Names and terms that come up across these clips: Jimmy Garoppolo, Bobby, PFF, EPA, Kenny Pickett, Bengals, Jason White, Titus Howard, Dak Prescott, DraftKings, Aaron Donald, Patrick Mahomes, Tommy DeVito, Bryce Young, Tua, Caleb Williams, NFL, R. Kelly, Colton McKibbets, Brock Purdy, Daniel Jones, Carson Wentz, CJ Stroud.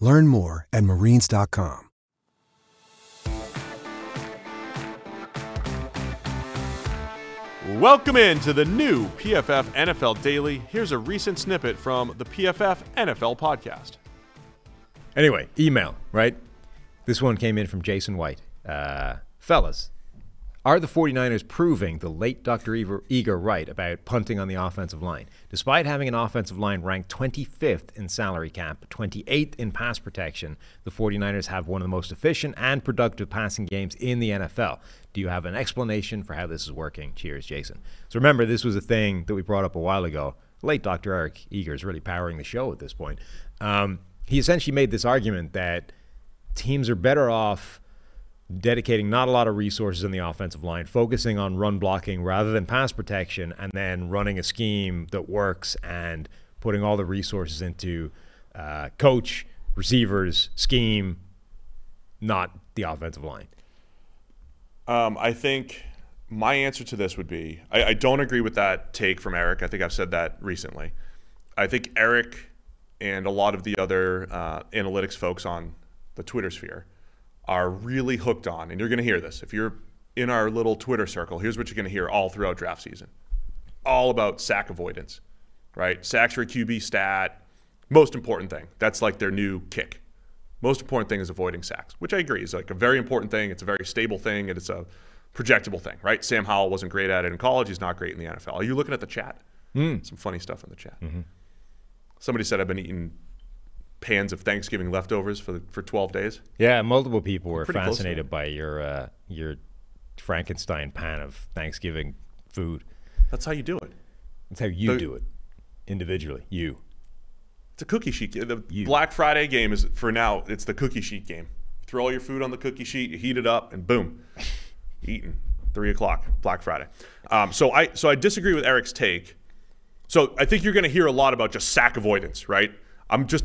Learn more at Marines.com. Welcome in to the new PFF NFL Daily. Here's a recent snippet from the PFF NFL podcast. Anyway, email, right? This one came in from Jason White. Fellas. Are the 49ers proving the late Dr. Eager right about punting on the offensive line? Despite having an offensive line ranked 25th in salary cap, 28th in pass protection, the 49ers have one of the most efficient and productive passing games in the NFL. Do you have an explanation for how this is working? Cheers, Jason. So remember, this was a thing that we brought up a while ago. Late Dr. Eric Eager is really powering the show at this point. He essentially made this argument that teams are better off dedicating not a lot of resources in the offensive line, focusing on run blocking rather than pass protection, and then running a scheme that works and putting all the resources into coach, receivers, scheme, not the offensive line. I think my answer to this would be, I don't agree with that take from Eric. I think I've said that recently. I think Eric and a lot of the other analytics folks on the Twitter sphere are really hooked on, and you're going to hear this. If you're in our little Twitter circle, here's what you're going to hear all throughout draft season. All about sack avoidance, right? Sacks are a QB stat. Most important thing. That's like their new kick. Most important thing is avoiding sacks, which I agree is like a very important thing. It's a very stable thing, and it's a projectable thing, right? Sam Howell wasn't great at it in college. He's not great in the NFL. Are you looking at the chat? Some funny stuff in the chat. Somebody said I've been eating pans of Thanksgiving leftovers for 12 days. Yeah, multiple people were pretty fascinated by your Frankenstein pan of Thanksgiving food. That's how you do it. That's how you do it individually. You. It's a cookie sheet. The Black Friday game is, for now, it's the cookie sheet game. You throw all your food on the cookie sheet, you heat it up, and boom, eating. 3 o'clock, Black Friday. So I disagree with Eric's take. So I think you're going to hear a lot about just sack avoidance, right? I'm just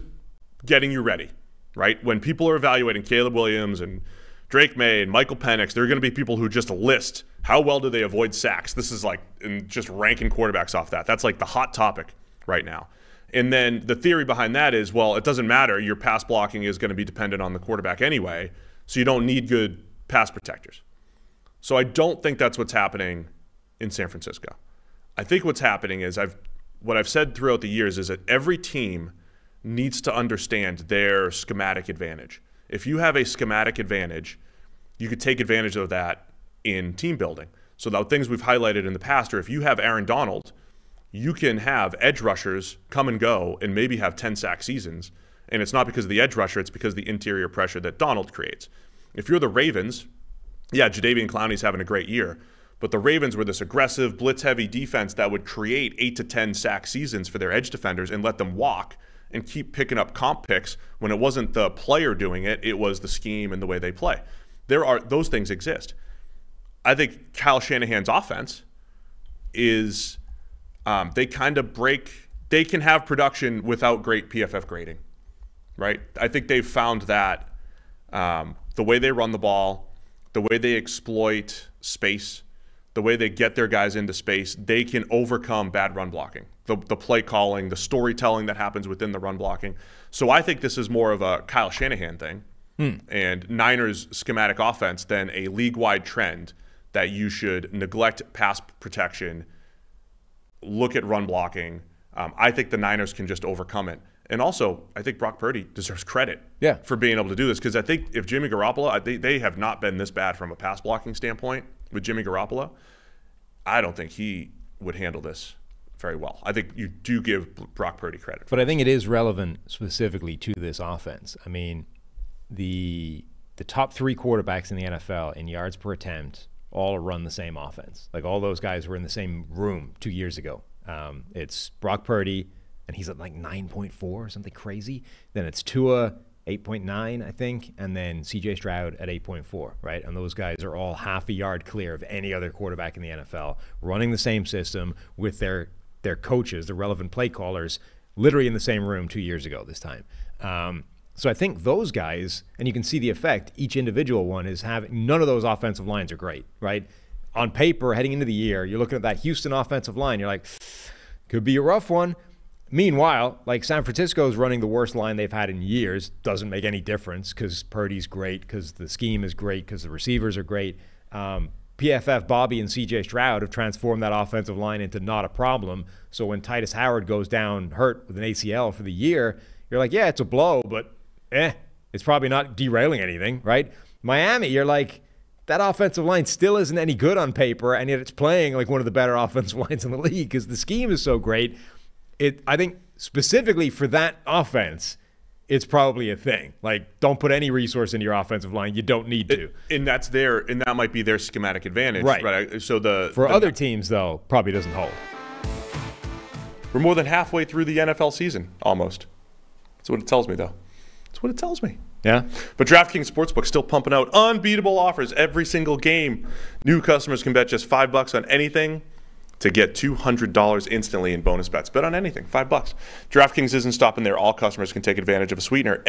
getting you ready, right? When people are evaluating Caleb Williams and Drake May and Michael Penix, there are going to be people who just list how well do they avoid sacks. This is like, and just ranking quarterbacks off that. That's like the hot topic right now. And then the theory behind that is, well, it doesn't matter. Your pass blocking is going to be dependent on the quarterback anyway, so you don't need good pass protectors. So I don't think that's what's happening in San Francisco. I think what's happening is, what I've said throughout the years is that every team needs to understand their schematic advantage. If you have a schematic advantage, you could take advantage of that in team building. So the things we've highlighted in the past are, if you have Aaron Donald, you can have edge rushers come and go and maybe have 10 sack seasons. And it's not because of the edge rusher, it's because of the interior pressure that Donald creates. If you're the Ravens, yeah, Jadeveon Clowney's having a great year, but the Ravens were this aggressive, blitz-heavy defense that would create 8 to 10 sack seasons for their edge defenders and let them walk and keep picking up comp picks when it wasn't the player doing it, it was the scheme and the way they play. Those things exist. I think Kyle Shanahan's offense is they can have production without great PFF grading, right? I think they've found that the way they run the ball, the way they exploit space, the way they get their guys into space, they can overcome bad run blocking, the play calling, the storytelling that happens within the run blocking. So I think this is more of a Kyle Shanahan thing and Niners schematic offense than a league-wide trend that you should neglect pass protection, look at run blocking. I think the Niners can just overcome it. And also, I think Brock Purdy deserves credit for being able to do this, because I think if Jimmy Garoppolo, they have not been this bad from a pass blocking standpoint with Jimmy Garoppolo. I don't think he would handle this very well. I think you do give Brock Purdy credit. But I think it is relevant specifically to this offense. I mean, the top three quarterbacks in the NFL in yards per attempt all run the same offense. Like, all those guys were in the same room 2 years ago. It's Brock Purdy, and he's at like 9.4 or something crazy. Then it's Tua, 8.9, I think, and then CJ Stroud at 8.4, right? And those guys are all half a yard clear of any other quarterback in the NFL, running the same system with their coaches, the relevant play callers, literally in the same room 2 years ago this time. So I think those guys, and you can see the effect, each individual one is having, none of those offensive lines are great, right? On paper, heading into the year, you're looking at that Houston offensive line, you're like, could be a rough one. Meanwhile, like, San Francisco's running the worst line they've had in years. Doesn't make any difference because Purdy's great, because the scheme is great, because the receivers are great. PFF, Bobby, and CJ Stroud have transformed that offensive line into not a problem. So when Titus Howard goes down hurt with an ACL for the year, you're like, yeah, it's a blow, but it's probably not derailing anything, right? Miami, you're like, that offensive line still isn't any good on paper, and yet it's playing like one of the better offensive lines in the league because the scheme is so great. I think specifically for that offense, it's probably a thing. Like, don't put any resource into your offensive line. You don't need to. And that might be their schematic advantage. Right. So for other teams, though, probably doesn't hold. We're more than halfway through the NFL season, almost. That's what it tells me, though. That's what it tells me. Yeah. But DraftKings Sportsbook still pumping out unbeatable offers every single game. New customers can bet just $5 on anything to get $200 instantly in bonus bets. Bet on anything, $5. DraftKings isn't stopping there. All customers can take advantage of a sweetener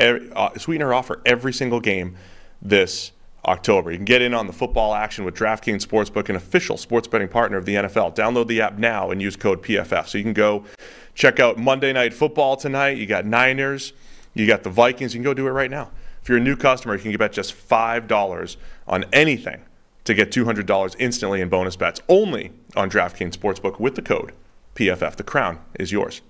offer every single game this October. You can get in on the football action with DraftKings Sportsbook, an official sports betting partner of the NFL. Download the app now and use code PFF. So you can go check out Monday Night Football tonight. You got Niners, you got the Vikings. You can go do it right now. If you're a new customer, you can bet just $5 on anything to get $200 instantly in bonus bets, only on DraftKings Sportsbook with the code PFF. The crown is yours.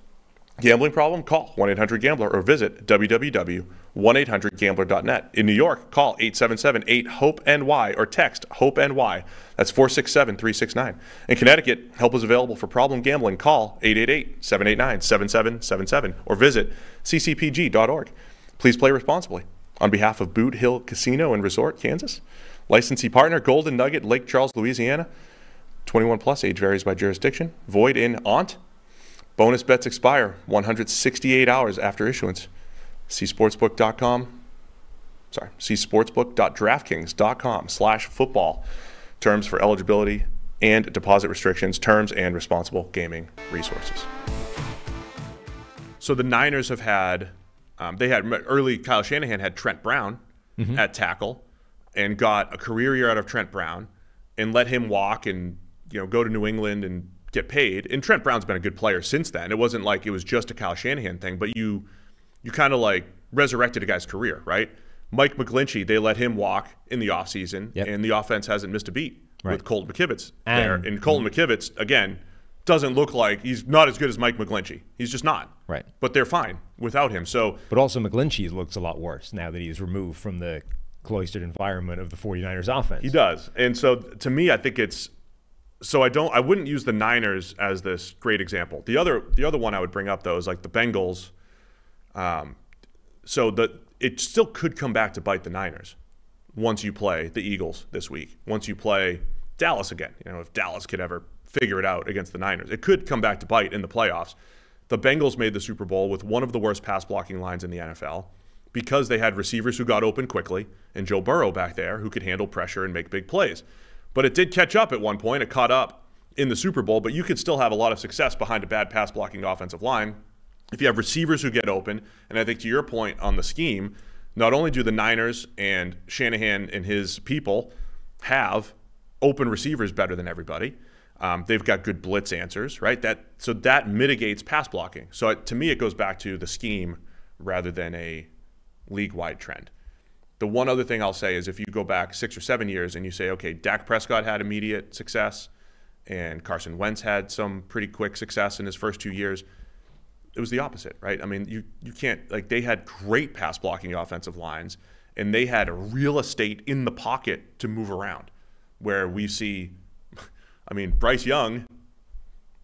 Gambling problem? Call 1-800-GAMBLER or visit www.1800gambler.net. In New York, call 877-8-HOPE-NY or text HOPE-NY. That's 467-369. In Connecticut, help is available for problem gambling. Call 888-789-7777 or visit ccpg.org. Please play responsibly. On behalf of Boot Hill Casino and Resort, Kansas, licensee partner, Golden Nugget, Lake Charles, Louisiana. 21 plus, age varies by jurisdiction. Void in aunt. Bonus bets expire 168 hours after issuance. See sportsbook.com. Sorry, see sportsbook.draftkings.com/football. Terms for eligibility and deposit restrictions, terms and responsible gaming resources. So the Niners have had, Kyle Shanahan had Trent Brown at tackle, and got a career year out of Trent Brown and let him walk and, you know, go to New England and get paid. And Trent Brown's been a good player since then. It wasn't like it was just a Kyle Shanahan thing, but you kind of like resurrected a guy's career, right? Mike McGlinchey, they let him walk in the offseason, and the offense hasn't missed a beat with Colton McKibbets there. And Colton McKibbets, again, doesn't look like he's not as good as Mike McGlinchey. He's just not. Right. But they're fine without him. But also McGlinchey looks a lot worse now that he's removed from the cloistered environment of the 49ers offense. He does. And so to me, I think it's, I wouldn't use the Niners as this great example. The other one I would bring up, though, is like the Bengals. It still could come back to bite the Niners once you play the Eagles this week, once you play Dallas again. You know, if Dallas could ever figure it out against the Niners, it could come back to bite in the playoffs. The Bengals made the Super Bowl with one of the worst pass blocking lines in the NFL, because they had receivers who got open quickly and Joe Burrow back there who could handle pressure and make big plays. But it did catch up at one point. It caught up in the Super Bowl, but you could still have a lot of success behind a bad pass-blocking offensive line if you have receivers who get open. And I think to your point on the scheme, not only do the Niners and Shanahan and his people have open receivers better than everybody, they've got good blitz answers, right? So that mitigates pass-blocking. So to me, it goes back to the scheme rather than a league-wide trend. The one other thing I'll say is if you go back 6 or 7 years and you say, okay, Dak Prescott had immediate success and Carson Wentz had some pretty quick success in his first 2 years, it was the opposite, right? I mean, you can't, like, they had great pass blocking offensive lines, and they had real estate in the pocket to move around, where we see, I mean, Bryce Young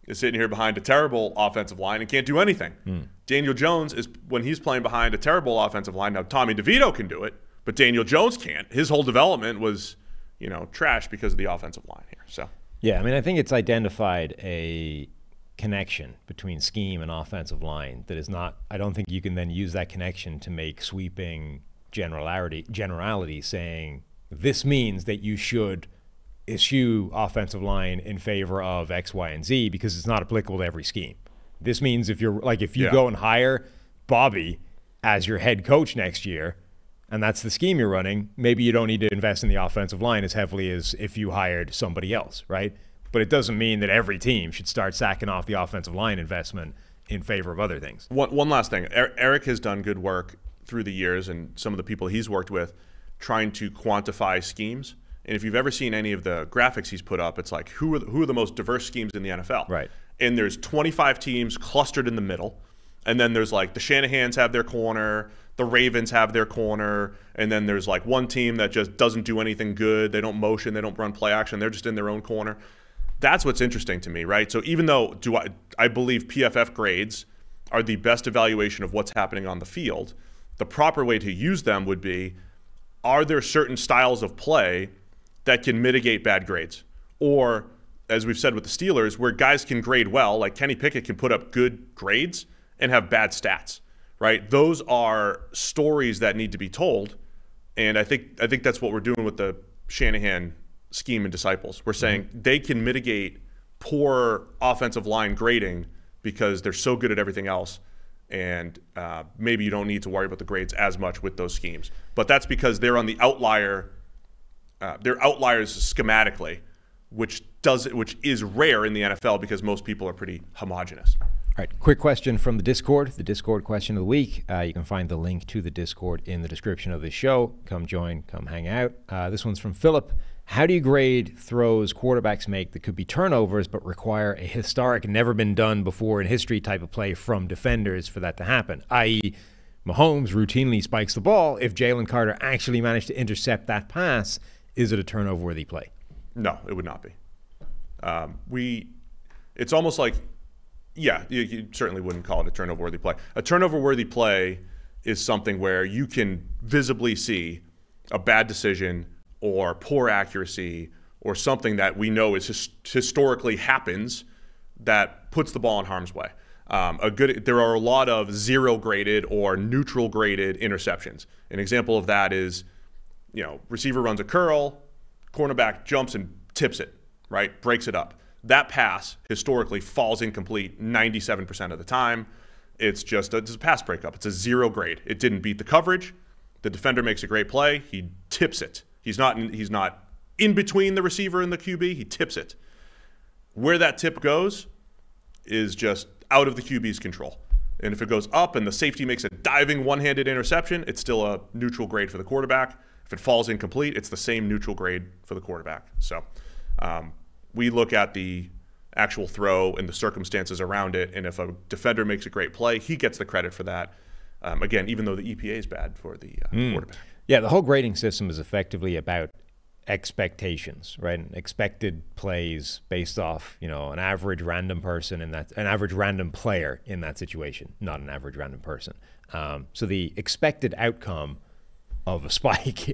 is sitting here behind a terrible offensive line and can't do anything. Daniel Jones is, when he's playing behind a terrible offensive line, now Tommy DeVito can do it, but Daniel Jones can't. His whole development was, you know, trash because of the offensive line here. So yeah, I mean, I think it's identified a connection between scheme and offensive line that is not, I don't think you can then use that connection to make sweeping generality saying this means that you should eschew offensive line in favor of X, Y, and Z, because it's not applicable to every scheme. This means if you're like, if you go and hire Bobby as your head coach next year, and that's the scheme you're running, maybe you don't need to invest in the offensive line as heavily as if you hired somebody else, right? But it doesn't mean that every team should start sacking off the offensive line investment in favor of other things. One last thing. Eric has done good work through the years, and some of the people he's worked with, trying to quantify schemes. And if you've ever seen any of the graphics he's put up, it's like, who are the most diverse schemes in the NFL? Right. And there's 25 teams clustered in the middle. And then there's like the Shanahans have their corner, the Ravens have their corner, and then there's like one team that just doesn't do anything good. They don't motion, they don't run play action, they're just in their own corner. That's what's interesting to me, right? So even though I believe PFF grades are the best evaluation of what's happening on the field, the proper way to use them would be, are there certain styles of play that can mitigate bad grades? Or, as we've said with the Steelers, where guys can grade well, like Kenny Pickett can put up good grades and have bad stats, right? Those are stories that need to be told, and I think that's what we're doing with the Shanahan scheme and disciples. We're saying they can mitigate poor offensive line grading because they're so good at everything else, and maybe you don't need to worry about the grades as much with those schemes. But that's because they're on the outlier. They're outliers schematically, which is rare in the NFL because most people are pretty homogenous. All right, quick question from the Discord question of the week. You can find the link to the Discord in the description of the show. Come join, come hang out. This one's from Philip. How do you grade throws quarterbacks make that could be turnovers but require a historic, never been done before in history type of play from defenders for that to happen, i.e. Mahomes routinely spikes the ball. If Jalen Carter actually managed to intercept that pass, is it a turnover-worthy play? No, it would not be. It's almost like, yeah, you certainly wouldn't call it a turnover-worthy play. A turnover-worthy play is something where you can visibly see a bad decision or poor accuracy or something that we know is historically happens that puts the ball in harm's way. There are a lot of zero-graded or neutral-graded interceptions. An example of that is, you know, receiver runs a curl, cornerback jumps and tips it, right? Breaks it up. That pass historically falls incomplete 97% of the time. It's just a pass breakup. It's a zero grade. It didn't beat the coverage. The defender makes a great play. He tips it. He's not in between the receiver and the QB. He tips it. Where that tip goes is just out of the QB's control. And if it goes up and the safety makes a diving one-handed interception, it's still a neutral grade for the quarterback. If it falls incomplete, it's the same neutral grade for the quarterback. So we look at the actual throw and the circumstances around it, and if a defender makes a great play, he gets the credit for that. Again, even though the EPA is bad for the quarterback. Yeah, the whole grading system is effectively about expectations, right? And expected plays based off, you know, an average random player in that situation, not an average random person. So the expected outcome of a spike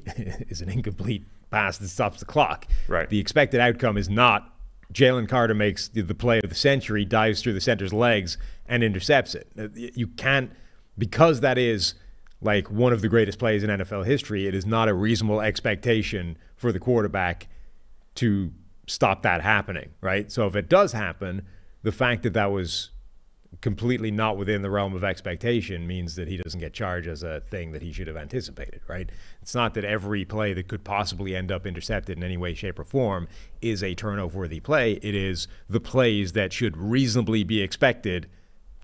is an incomplete pass that stops the clock. Right. The expected outcome is not Jalen Carter makes the play of the century, dives through the center's legs, and intercepts it. You can't, because that is like one of the greatest plays in NFL history, it is not a reasonable expectation for the quarterback to stop that happening, right? So if it does happen, the fact that that was completely not within the realm of expectation means that he doesn't get charged as a thing that he should have anticipated, right? It's not that every play that could possibly end up intercepted in any way, shape, or form is a turnover-worthy play. It is the plays that should reasonably be expected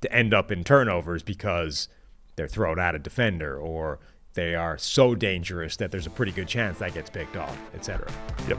to end up in turnovers because they're thrown at a defender or they are so dangerous that there's a pretty good chance that gets picked off, etc. Yep.